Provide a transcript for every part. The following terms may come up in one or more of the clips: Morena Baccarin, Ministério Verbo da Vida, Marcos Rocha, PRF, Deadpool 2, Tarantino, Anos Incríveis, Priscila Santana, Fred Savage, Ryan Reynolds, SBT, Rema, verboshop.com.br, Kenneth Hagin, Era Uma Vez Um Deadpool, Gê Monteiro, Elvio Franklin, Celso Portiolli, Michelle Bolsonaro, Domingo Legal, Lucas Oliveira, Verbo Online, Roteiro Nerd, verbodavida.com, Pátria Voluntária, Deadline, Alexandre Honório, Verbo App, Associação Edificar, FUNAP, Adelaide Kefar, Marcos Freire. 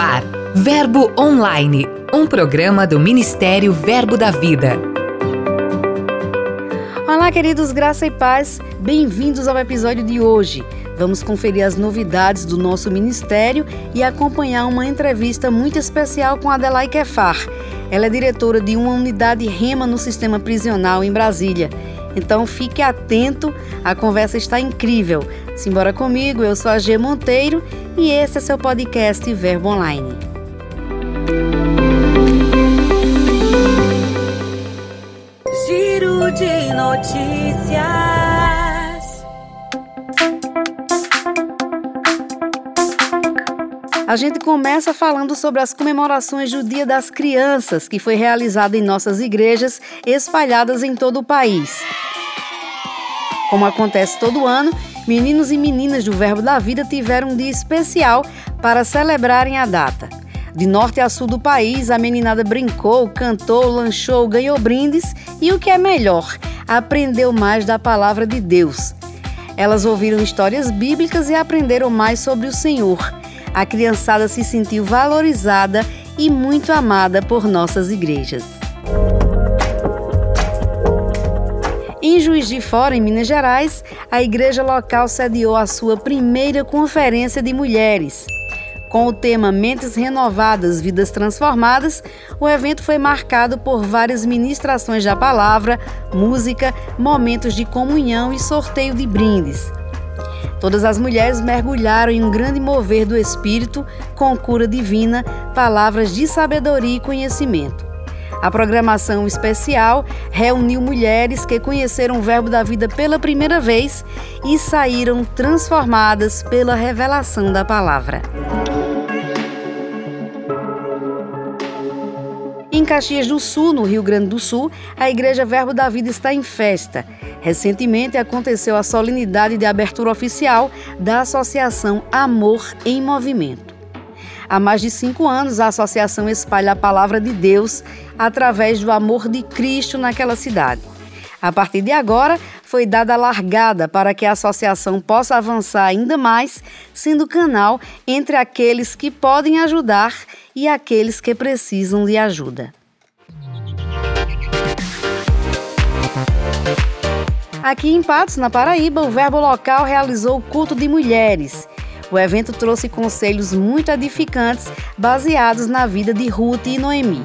No ar, Verbo Online, um programa do Ministério Verbo da Vida. Olá, queridos, graça e paz. Bem-vindos ao episódio de hoje. Vamos conferir as novidades do nosso ministério e acompanhar uma entrevista muito especial com Adelaide Kefar. Ela é diretora de uma unidade Rema no sistema prisional em Brasília. Então fique atento, a conversa está incrível. Simbora comigo, eu sou a Gê Monteiro e esse é seu podcast Verbo Online. Giro de notícias. A gente começa falando sobre as comemorações do Dia das Crianças, que foi realizada em nossas igrejas espalhadas em todo o país. Como acontece todo ano, meninos e meninas do Verbo da Vida tiveram um dia especial para celebrarem a data. De norte a sul do país, a meninada brincou, cantou, lanchou, ganhou brindes e, o que é melhor, aprendeu mais da palavra de Deus. Elas ouviram histórias bíblicas e aprenderam mais sobre o Senhor. A criançada se sentiu valorizada e muito amada por nossas igrejas. Em Juiz de Fora, em Minas Gerais, a igreja local sediou a sua primeira conferência de mulheres. Com o tema Mentes Renovadas, Vidas Transformadas, o evento foi marcado por várias ministrações da palavra, música, momentos de comunhão e sorteio de brindes. Todas as mulheres mergulharam em um grande mover do Espírito, com cura divina, palavras de sabedoria e conhecimento. A programação especial reuniu mulheres que conheceram o Verbo da Vida pela primeira vez e saíram transformadas pela revelação da palavra. Em Caxias do Sul, no Rio Grande do Sul, a Igreja Verbo da Vida está em festa. Recentemente aconteceu a solenidade de abertura oficial da Associação Amor em Movimento. Há mais de 5 anos, a associação espalha a palavra de Deus através do amor de Cristo naquela cidade. A partir de agora, foi dada a largada para que a associação possa avançar ainda mais, sendo canal entre aqueles que podem ajudar e aqueles que precisam de ajuda. Aqui em Patos, na Paraíba, o Verbo Local realizou o culto de mulheres. O evento trouxe conselhos muito edificantes, baseados na vida de Ruth e Noemi.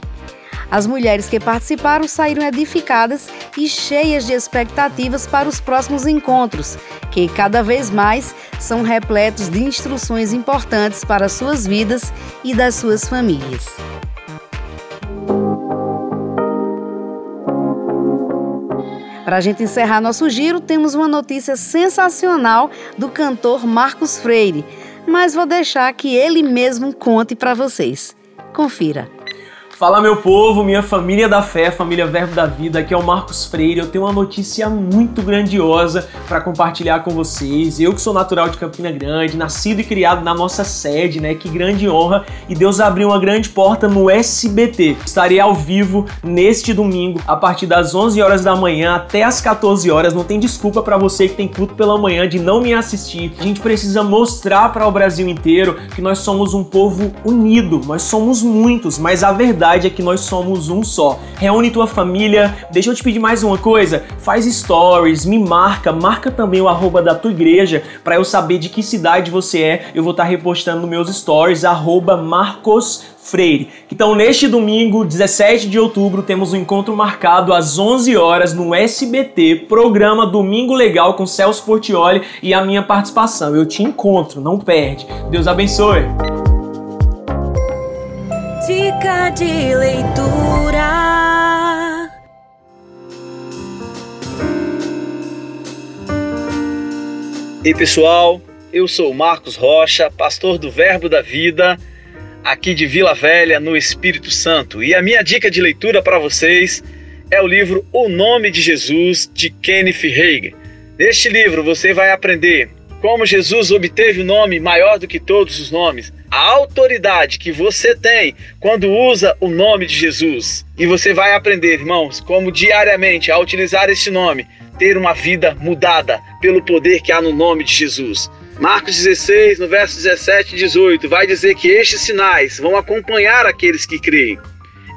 As mulheres que participaram saíram edificadas e cheias de expectativas para os próximos encontros, que cada vez mais são repletos de instruções importantes para suas vidas e das suas famílias. Para a gente encerrar nosso giro, temos uma notícia sensacional do cantor Marcos Freire, mas vou deixar que ele mesmo conte para vocês. Confira. Fala, meu povo, minha família da fé, família Verbo da Vida, aqui é o Marcos Freire. Eu tenho uma notícia muito grandiosa para compartilhar com vocês. Eu que sou natural de Campina Grande, nascido e criado na nossa sede, né? Que grande honra! E Deus abriu uma grande porta no SBT. Estarei ao vivo neste domingo, a partir das 11 horas da manhã até as 14 horas. Não tem desculpa para você que tem culto pela manhã de não me assistir. A gente precisa mostrar para o Brasil inteiro que nós somos um povo unido. Nós somos muitos, mas a verdade é que nós somos um só. Reúne tua família. Deixa eu te pedir mais uma coisa: faz stories, me marca também o arroba da tua igreja para eu saber de que cidade você é. Eu vou estar repostando nos meus stories @MarcosFreire. Então, neste domingo, 17 de outubro, temos um encontro marcado às 11 horas no SBT, programa Domingo Legal com Celso Portiolli e a minha participação. Eu te encontro, não perde. Deus abençoe. Dica de leitura. Ei, pessoal, eu sou o Marcos Rocha, pastor do Verbo da Vida, aqui de Vila Velha, no Espírito Santo. E a minha dica de leitura para vocês é o livro O Nome de Jesus, de Kenneth Hagin. Neste livro você vai aprender como Jesus obteve o nome maior do que todos os nomes. A autoridade que você tem quando usa o nome de Jesus. E você vai aprender, irmãos, como diariamente, ao utilizar este nome, ter uma vida mudada pelo poder que há no nome de Jesus. Marcos 16, no verso 17 e 18, vai dizer que estes sinais vão acompanhar aqueles que creem.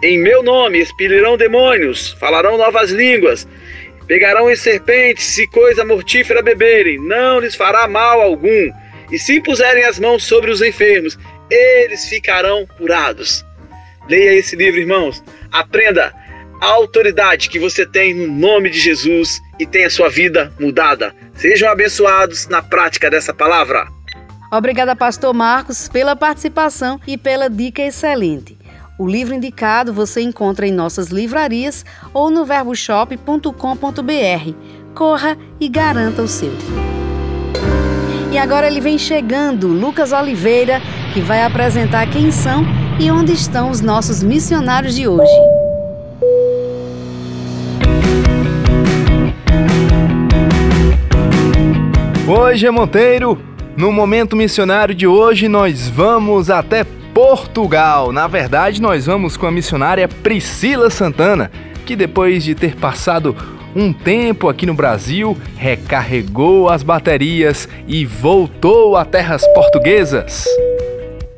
Em meu nome expelirão demônios, falarão novas línguas, pegarão em serpentes e coisa mortífera beberem, não lhes fará mal algum. E se puserem as mãos sobre os enfermos, eles ficarão curados. Leia esse livro, irmãos. Aprenda a autoridade que você tem no nome de Jesus e tenha sua vida mudada. Sejam abençoados na prática dessa palavra. Obrigada, pastor Marcos, pela participação e pela dica excelente. O livro indicado você encontra em nossas livrarias ou no verboshop.com.br. Corra e garanta o seu. E agora ele vem chegando, Lucas Oliveira, que vai apresentar quem são e onde estão os nossos missionários de hoje. Oi, Gê Monteiro! No Momento Missionário de hoje, nós vamos até Portugal. Na verdade, nós vamos com a missionária Priscila Santana, que depois de ter passado um tempo aqui no Brasil, recarregou as baterias e voltou a terras portuguesas.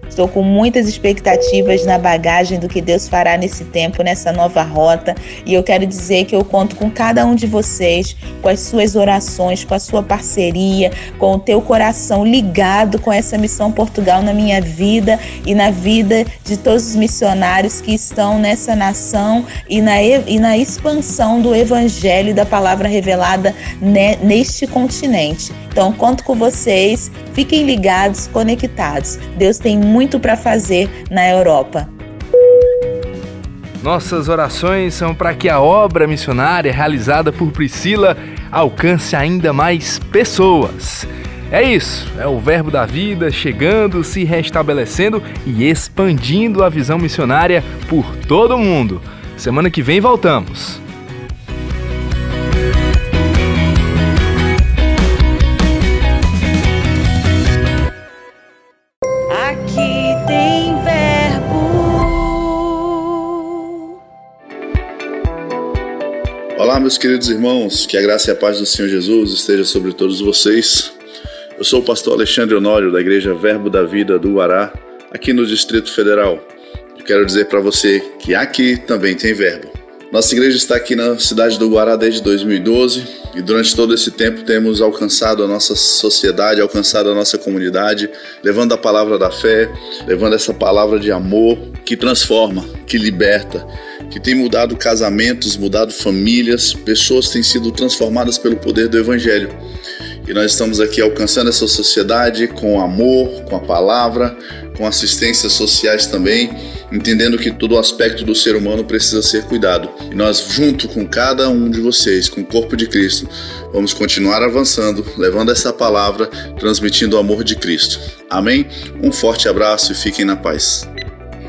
Estou com muitas expectativas na bagagem do que Deus fará nesse tempo, nessa nova rota. E eu quero dizer que eu conto com cada um de vocês, com as suas orações, com a sua parceria, com o teu coração ligado com essa missão Portugal na minha vida e na vida de todos os missionários que estão nessa nação e na expansão do Evangelho e da Palavra revelada neste continente. Então, conto com vocês, fiquem ligados, conectados. Deus tem muito para fazer na Europa. Nossas orações são para que a obra missionária realizada por Priscila alcance ainda mais pessoas. É isso, é o Verbo da Vida chegando, se restabelecendo e expandindo a visão missionária por todo o mundo. Semana que vem voltamos. Olá, meus queridos irmãos, que a graça e a paz do Senhor Jesus esteja sobre todos vocês. Eu sou o pastor Alexandre Honório, da Igreja Verbo da Vida do Uará, aqui no Distrito Federal. Eu quero dizer para você que aqui também tem verbo. Nossa igreja está aqui na cidade do Uará desde 2012 e durante todo esse tempo temos alcançado a nossa sociedade, alcançado a nossa comunidade, levando a palavra da fé, levando essa palavra de amor que transforma, que liberta, que tem mudado casamentos, mudado famílias, pessoas têm sido transformadas pelo poder do Evangelho. E nós estamos aqui alcançando essa sociedade com amor, com a palavra, com assistências sociais também, entendendo que todo aspecto do ser humano precisa ser cuidado. E nós, junto com cada um de vocês, com o corpo de Cristo, vamos continuar avançando, levando essa palavra, transmitindo o amor de Cristo. Amém? Um forte abraço e fiquem na paz.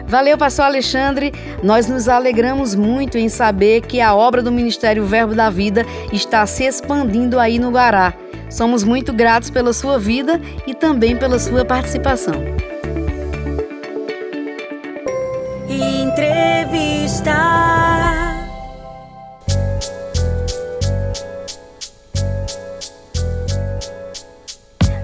Valeu, pastor Alexandre. Nós nos alegramos muito em saber que a obra do Ministério Verbo da Vida está se expandindo aí no Guará. Somos muito gratos pela sua vida e também pela sua participação. Entrevista.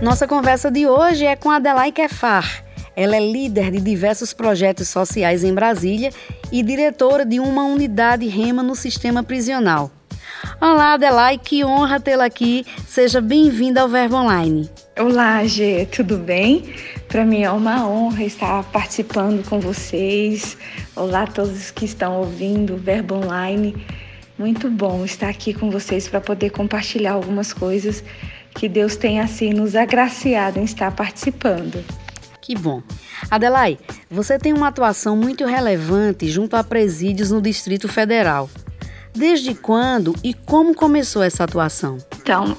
Nossa conversa de hoje é com Adelaide Kefar. Ela é líder de diversos projetos sociais em Brasília e diretora de uma unidade Rema no sistema prisional. Olá, Adelaide, que honra tê-la aqui. Seja bem-vinda ao Verbo Online. Olá, Gê, tudo bem? Para mim é uma honra estar participando com vocês. Olá a todos que estão ouvindo o Verbo Online. Muito bom estar aqui com vocês para poder compartilhar algumas coisas que Deus tem assim nos agraciado em estar participando. Que bom. Adelaide, você tem uma atuação muito relevante junto a presídios no Distrito Federal. Desde quando e como começou essa atuação? Então,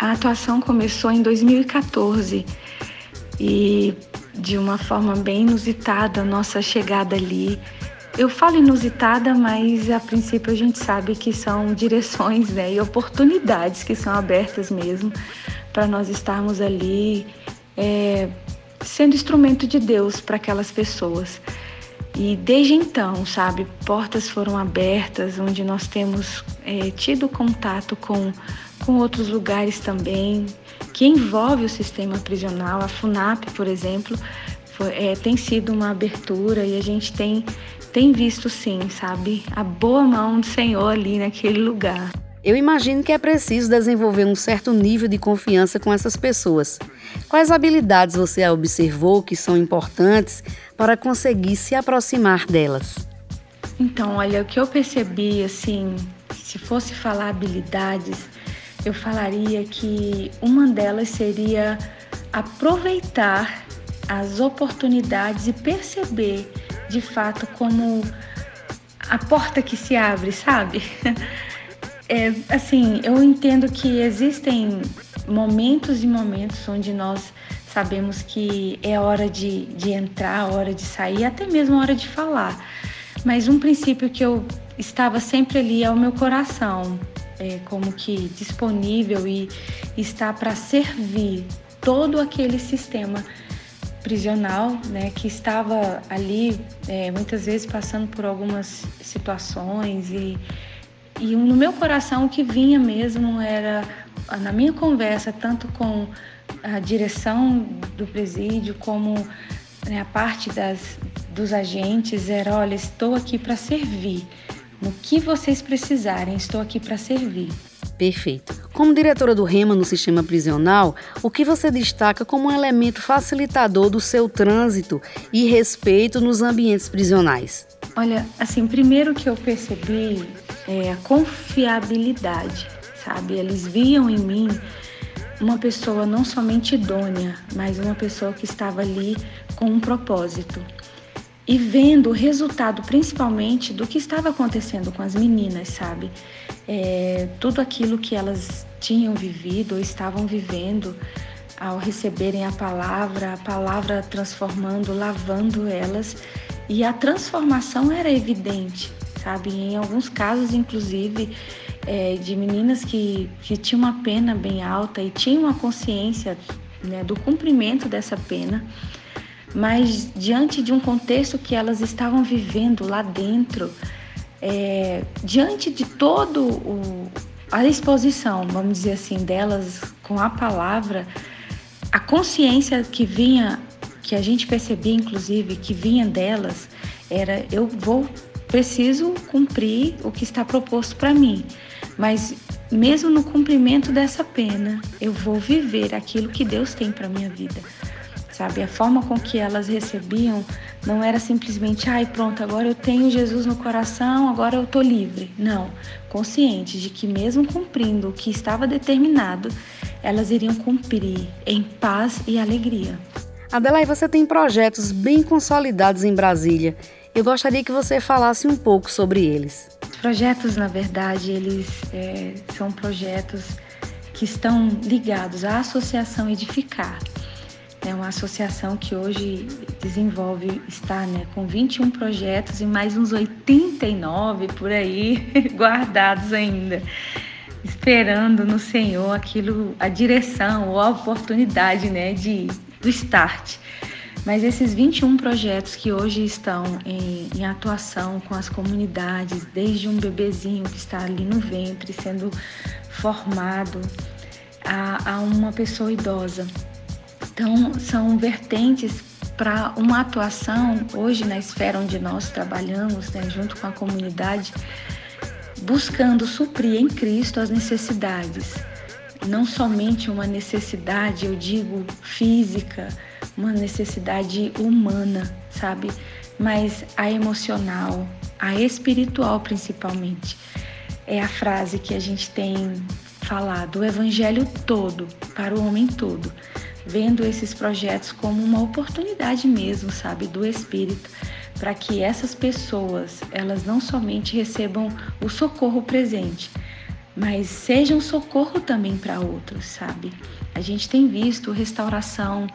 a atuação começou em 2014 e de uma forma bem inusitada a nossa chegada ali. Eu falo inusitada, mas a princípio a gente sabe que são direções, né, e oportunidades que são abertas mesmo para nós estarmos ali, sendo instrumento de Deus para aquelas pessoas. E desde então, sabe, portas foram abertas, onde nós temos tido contato com com outros lugares também, que envolve o sistema prisional. A FUNAP, por exemplo, tem sido uma abertura e a gente tem visto sim, sabe, a boa mão do Senhor ali naquele lugar. Eu imagino que é preciso desenvolver um certo nível de confiança com essas pessoas. Quais habilidades você observou que são importantes para conseguir se aproximar delas? Então, olha, o que eu percebi, assim, se fosse falar habilidades, eu falaria que uma delas seria aproveitar as oportunidades e perceber, de fato, como a porta que se abre, sabe? Assim, eu entendo que existem momentos e momentos onde nós sabemos que é hora de entrar, hora de sair, até mesmo hora de falar. Mas um princípio que eu estava sempre ali é o meu coração, como que disponível e está para servir todo aquele sistema prisional, né, que estava ali muitas vezes passando por algumas situações E no meu coração o que vinha mesmo era, na minha conversa, tanto com a direção do presídio como a parte dos agentes, era: olha, estou aqui para servir. No que vocês precisarem, estou aqui para servir. Perfeito. Como diretora do Rema no sistema prisional, o que você destaca como um elemento facilitador do seu trânsito e respeito nos ambientes prisionais? Olha, assim, primeiro que eu percebi a confiabilidade, sabe? Eles viam em mim uma pessoa não somente idônea, mas uma pessoa que estava ali com um propósito. E vendo o resultado, principalmente, do que estava acontecendo com as meninas, sabe? Tudo aquilo que elas tinham vivido ou estavam vivendo ao receberem a palavra transformando, lavando elas. E a transformação era evidente, sabe? Em alguns casos, inclusive, de meninas que tinham uma pena bem alta e tinham a consciência, né, do cumprimento dessa pena, mas diante de um contexto que elas estavam vivendo lá dentro, diante de todo a exposição, vamos dizer assim, delas com a palavra, a consciência que vinha, que a gente percebia, inclusive, que vinha delas, era: preciso cumprir o que está proposto para mim, mas mesmo no cumprimento dessa pena, eu vou viver aquilo que Deus tem para minha vida, sabe? A forma com que elas recebiam não era simplesmente: ai, pronto, agora eu tenho Jesus no coração, agora eu tô livre. Não, conscientes de que mesmo cumprindo o que estava determinado, elas iriam cumprir em paz e alegria. Adelaide, você tem projetos bem consolidados em Brasília. Eu gostaria que você falasse um pouco sobre eles. Os projetos, na verdade, eles são projetos que estão ligados à Associação Edificar. É uma associação que hoje está, né, com 21 projetos e mais uns 89 por aí guardados ainda, esperando no Senhor aquilo, a direção ou a oportunidade, né, do start. Mas esses 21 projetos que hoje estão em atuação com as comunidades, desde um bebezinho que está ali no ventre sendo formado a uma pessoa idosa. Então, são vertentes para uma atuação hoje na esfera onde nós trabalhamos, né, junto com a comunidade, buscando suprir em Cristo as necessidades. Não somente uma necessidade, eu digo, física, uma necessidade humana, sabe? Mas a emocional, a espiritual principalmente. É a frase que a gente tem falado: o evangelho todo para o homem todo. Vendo esses projetos como uma oportunidade mesmo, sabe, do Espírito, para que essas pessoas, elas não somente recebam o socorro presente, mas seja um socorro também para outros, sabe? A gente tem visto restauração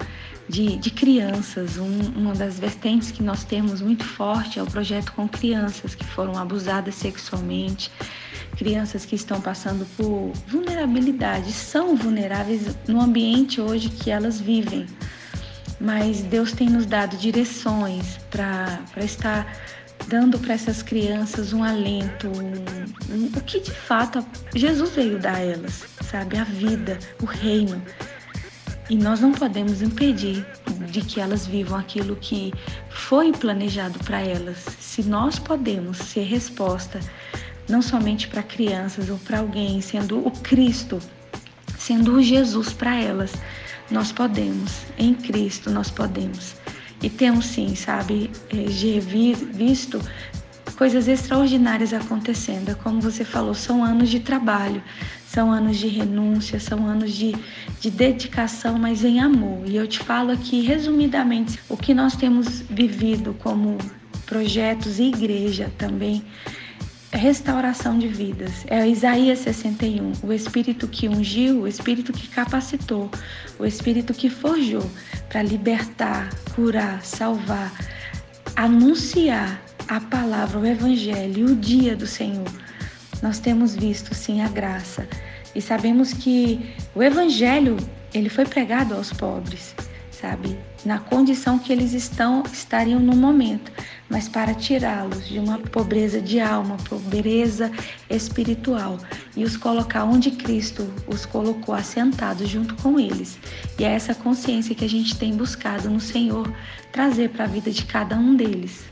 de crianças. Uma das vertentes que nós temos muito forte é o projeto com crianças que foram abusadas sexualmente, crianças que estão passando por vulnerabilidade, são vulneráveis no ambiente hoje que elas vivem. Mas Deus tem nos dado direções para estar dando para essas crianças um alento, o que de fato Jesus veio dar a elas, sabe, a vida, o reino. E nós não podemos impedir de que elas vivam aquilo que foi planejado para elas. Se nós podemos ser resposta, não somente para crianças ou para alguém, sendo o Cristo, sendo o Jesus para elas, nós podemos, em Cristo nós podemos. E temos sim, sabe, visto coisas extraordinárias acontecendo. Como você falou, são anos de trabalho, são anos de renúncia, são anos de dedicação, mas em amor. E eu te falo aqui, resumidamente, o que nós temos vivido como projetos e igreja também, restauração de vidas, é Isaías 61, o Espírito que ungiu, o Espírito que capacitou, o Espírito que forjou para libertar, curar, salvar, anunciar a palavra, o Evangelho, o dia do Senhor. Nós temos visto sim a graça e sabemos que o Evangelho, ele foi pregado aos pobres, sabe, na condição que eles estariam no momento, mas para tirá-los de uma pobreza de alma, pobreza espiritual, e os colocar onde Cristo os colocou, assentados junto com eles. E é essa consciência que a gente tem buscado no Senhor trazer para a vida de cada um deles.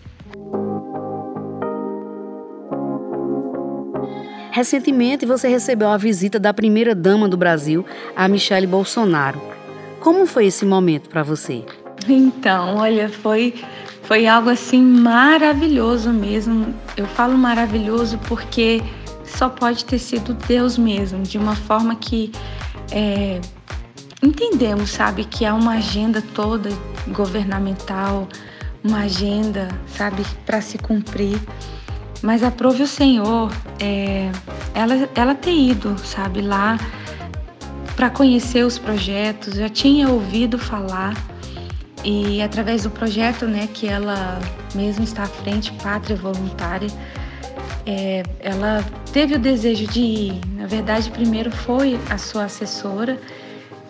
Recentemente você recebeu a visita da primeira-dama do Brasil, a Michelle Bolsonaro. Como foi esse momento para você? Então, olha, foi algo assim maravilhoso mesmo. Eu falo maravilhoso porque só pode ter sido Deus mesmo, de uma forma que entendemos, sabe, que há uma agenda toda governamental, uma agenda, sabe, para se cumprir. Mas aprove o Senhor, ela ter ido, sabe, lá para conhecer os projetos. Já tinha ouvido falar. E através do projeto, né, que ela mesma está à frente, Pátria Voluntária, ela teve o desejo de ir. Na verdade, primeiro foi a sua assessora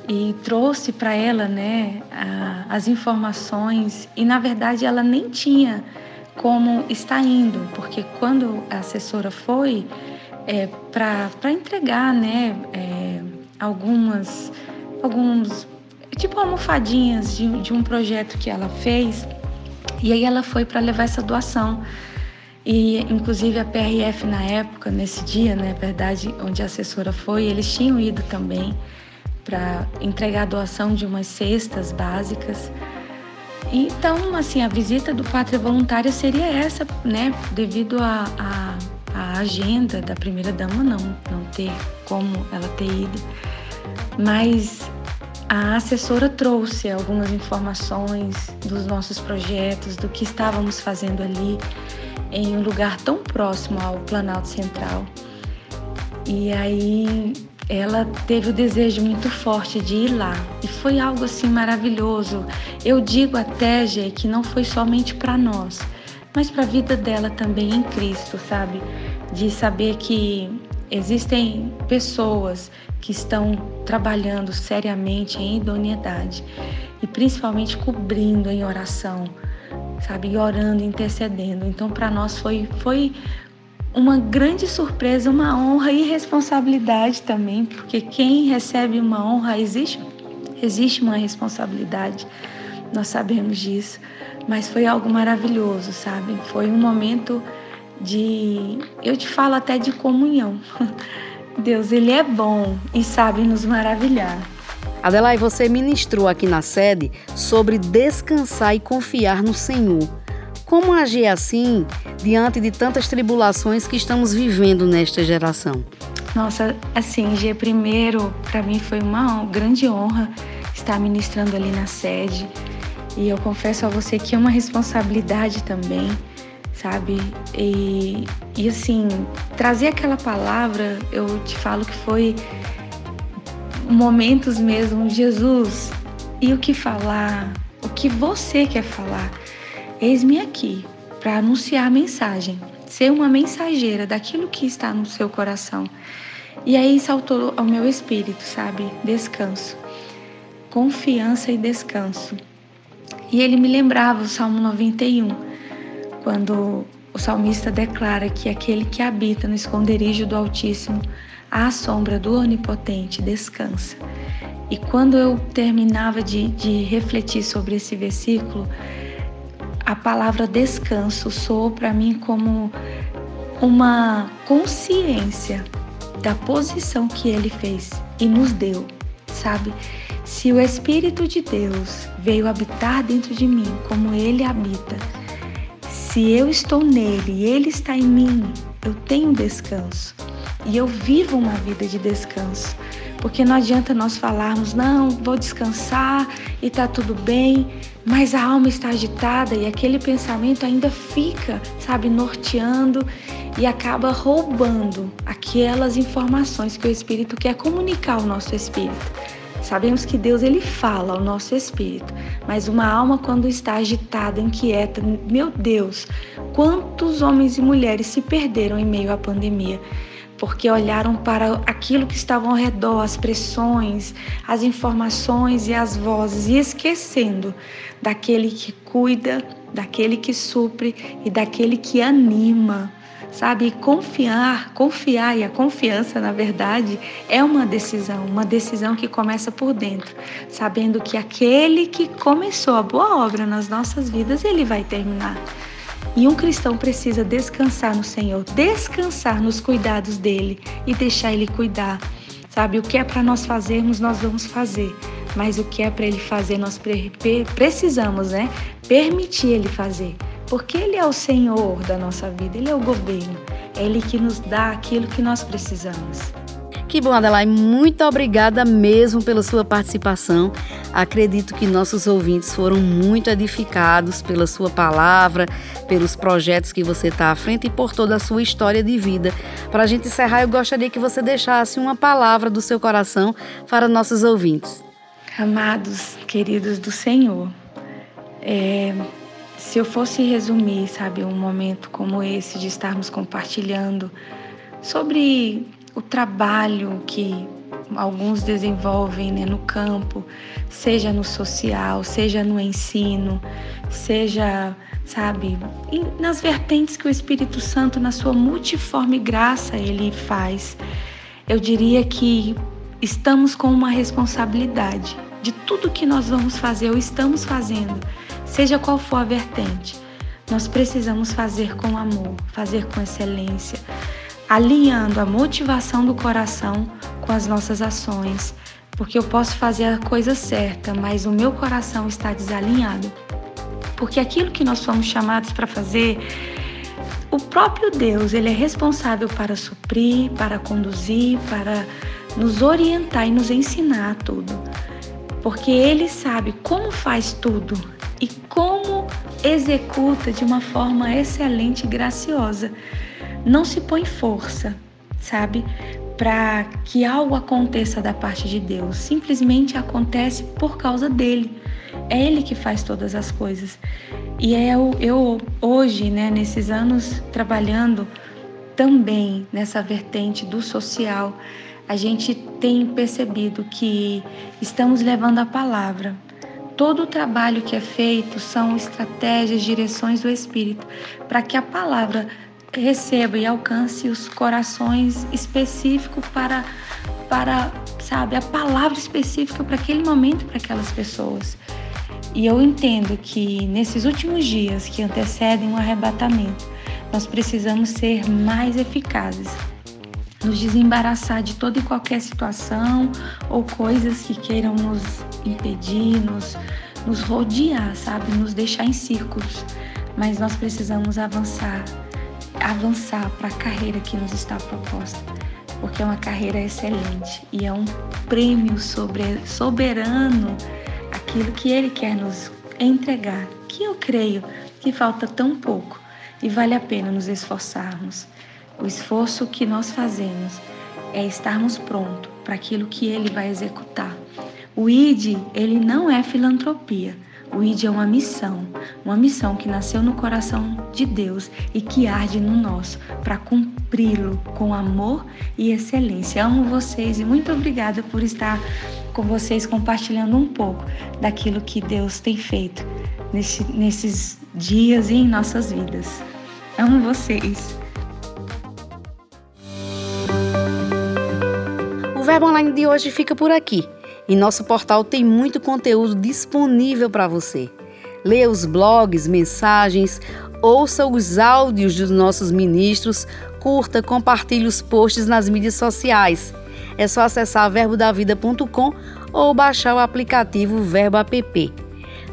e trouxe para ela, né, as informações. E, na verdade, ela nem tinha como estar indo, porque quando a assessora foi para entregar, né, alguns tipo almofadinhas de um projeto que ela fez, e aí ela foi para levar essa doação. E inclusive a PRF na época, nesse dia, né, na verdade, onde a assessora foi, eles tinham ido também para entregar a doação de umas cestas básicas. Então, assim, a visita do Pátria Voluntária seria essa, né, devido à agenda da primeira-dama não ter como ela ter ido. Mas a assessora trouxe algumas informações dos nossos projetos, do que estávamos fazendo ali, em um lugar tão próximo ao Planalto Central. E aí ela teve o desejo muito forte de ir lá. E foi algo assim maravilhoso. Eu digo até, Gê, que não foi somente para nós, mas para a vida dela também em Cristo, sabe? De saber que existem pessoas que estão trabalhando seriamente em idoneidade e principalmente cobrindo em oração, sabe, orando, intercedendo. Então, para nós foi uma grande surpresa, uma honra e responsabilidade também, porque quem recebe uma honra, existe uma responsabilidade, nós sabemos disso, mas foi algo maravilhoso, sabe, foi um momento eu te falo até de comunhão. Deus, Ele é bom e sabe nos maravilhar. Adelaide, você ministrou aqui na sede sobre descansar e confiar no Senhor. Como agir assim diante de tantas tribulações que estamos vivendo nesta geração? Nossa, assim, Gê, primeiro, para mim foi uma grande honra estar ministrando ali na sede. E eu confesso a você que é uma responsabilidade também, sabe? E assim, trazer aquela palavra, eu te falo que foi momentos mesmo, Jesus, e o que falar, o que você quer falar? Eis-me aqui para anunciar a mensagem, ser uma mensageira daquilo que está no seu coração. E aí saltou ao meu espírito, sabe? Descanso, confiança e descanso. E ele me lembrava o Salmo 91, quando o salmista declara que aquele que habita no esconderijo do Altíssimo à sombra do Onipotente descansa. E quando eu terminava de refletir sobre esse versículo, a palavra descanso soou para mim como uma consciência da posição que ele fez e nos deu, sabe? Se o Espírito de Deus veio habitar dentro de mim como ele habita, se eu estou nele e ele está em mim, eu tenho descanso e eu vivo uma vida de descanso. Porque não adianta nós falarmos, não, vou descansar e tá tudo bem, mas a alma está agitada e aquele pensamento ainda fica, sabe, norteando e acaba roubando aquelas informações que o Espírito quer comunicar ao nosso espírito. Sabemos que Deus, ele fala ao nosso espírito, mas uma alma quando está agitada, inquieta, meu Deus, quantos homens e mulheres se perderam em meio à pandemia? Porque olharam para aquilo que estava ao redor, as pressões, as informações e as vozes, e esquecendo daquele que cuida, daquele que supre e daquele que anima, sabe? E confiar, e a confiança, na verdade, é uma decisão que começa por dentro, sabendo que aquele que começou a boa obra nas nossas vidas, ele vai terminar. E um cristão precisa descansar no Senhor, descansar nos cuidados dele e deixar ele cuidar, sabe? O que é para nós fazermos, nós vamos fazer, mas o que é para ele fazer, nós precisamos, né? Permitir ele fazer, porque ele é o Senhor da nossa vida, ele é o governo, é ele que nos dá aquilo que nós precisamos. Que bom, Adelaide, muito obrigada mesmo pela sua participação. Acredito que nossos ouvintes foram muito edificados pela sua palavra, pelos projetos que você está à frente e por toda a sua história de vida. Para a gente encerrar, eu gostaria que você deixasse uma palavra do seu coração para nossos ouvintes. Amados, queridos do Senhor, se eu fosse resumir, sabe, um momento como esse de estarmos compartilhando sobre o trabalho que alguns desenvolvem, né, no campo, seja no social, seja no ensino, seja, sabe, nas vertentes que o Espírito Santo, na sua multiforme graça, ele faz. Eu diria que estamos com uma responsabilidade de tudo que nós vamos fazer ou estamos fazendo, seja qual for a vertente. Nós precisamos fazer com amor, fazer com excelência, alinhando a motivação do coração com as nossas ações, porque eu posso fazer a coisa certa, mas o meu coração está desalinhado. Porque aquilo que nós fomos chamados para fazer, o próprio Deus, ele é responsável para suprir, para conduzir, para nos orientar e nos ensinar tudo. Porque ele sabe como faz tudo e como executa de uma forma excelente e graciosa. Não se põe força, sabe, para que algo aconteça da parte de Deus. Simplesmente acontece por causa dele. É ele que faz todas as coisas. E eu hoje, né, nesses anos trabalhando também nessa vertente do social, a gente tem percebido que estamos levando a palavra. Todo o trabalho que é feito são estratégias, direções do Espírito, para que a palavra receba e alcance os corações específicos para, sabe, a palavra específica para aquele momento, para aquelas pessoas. E eu entendo que nesses últimos dias que antecedem o arrebatamento, nós precisamos ser mais eficazes, nos desembaraçar de toda e qualquer situação ou coisas que queiram nos impedir, nos rodear, sabe, nos deixar em círculos. Mas nós precisamos avançar para a carreira que nos está proposta, porque é uma carreira excelente e é um prêmio soberano aquilo que ele quer nos entregar, que eu creio que falta tão pouco e vale a pena nos esforçarmos. O esforço que nós fazemos é estarmos prontos para aquilo que ele vai executar. O ID, ele não é filantropia. O ID é uma missão que nasceu no coração de Deus e que arde no nosso, para cumpri-lo com amor e excelência. Amo vocês e muito obrigada por estar com vocês compartilhando um pouco daquilo que Deus tem feito nesses dias e em nossas vidas. Amo vocês! Verbo Online de hoje fica por aqui. Em nosso portal tem muito conteúdo disponível para você. Leia os blogs, mensagens, ouça os áudios dos nossos ministros, curta, compartilhe os posts nas mídias sociais. É só acessar verbodavida.com ou baixar o aplicativo Verbo App.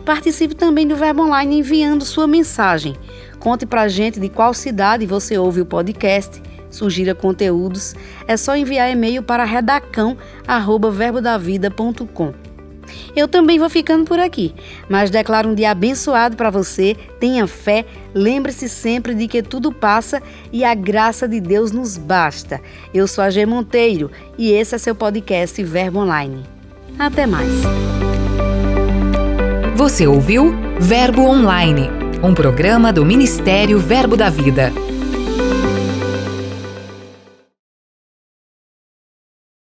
Participe também do Verbo Online enviando sua mensagem. Conte pra gente de qual cidade você ouve o podcast, sugira conteúdos. É só enviar e-mail para redacão@verbodavida.com. Eu também vou ficando por aqui, mas declaro um dia abençoado para você. Tenha fé, lembre-se sempre de que tudo passa e a graça de Deus nos basta. Eu sou a Gê Monteiro e esse é seu podcast Verbo Online. Até mais. Você ouviu Verbo Online, um programa do Ministério Verbo da Vida.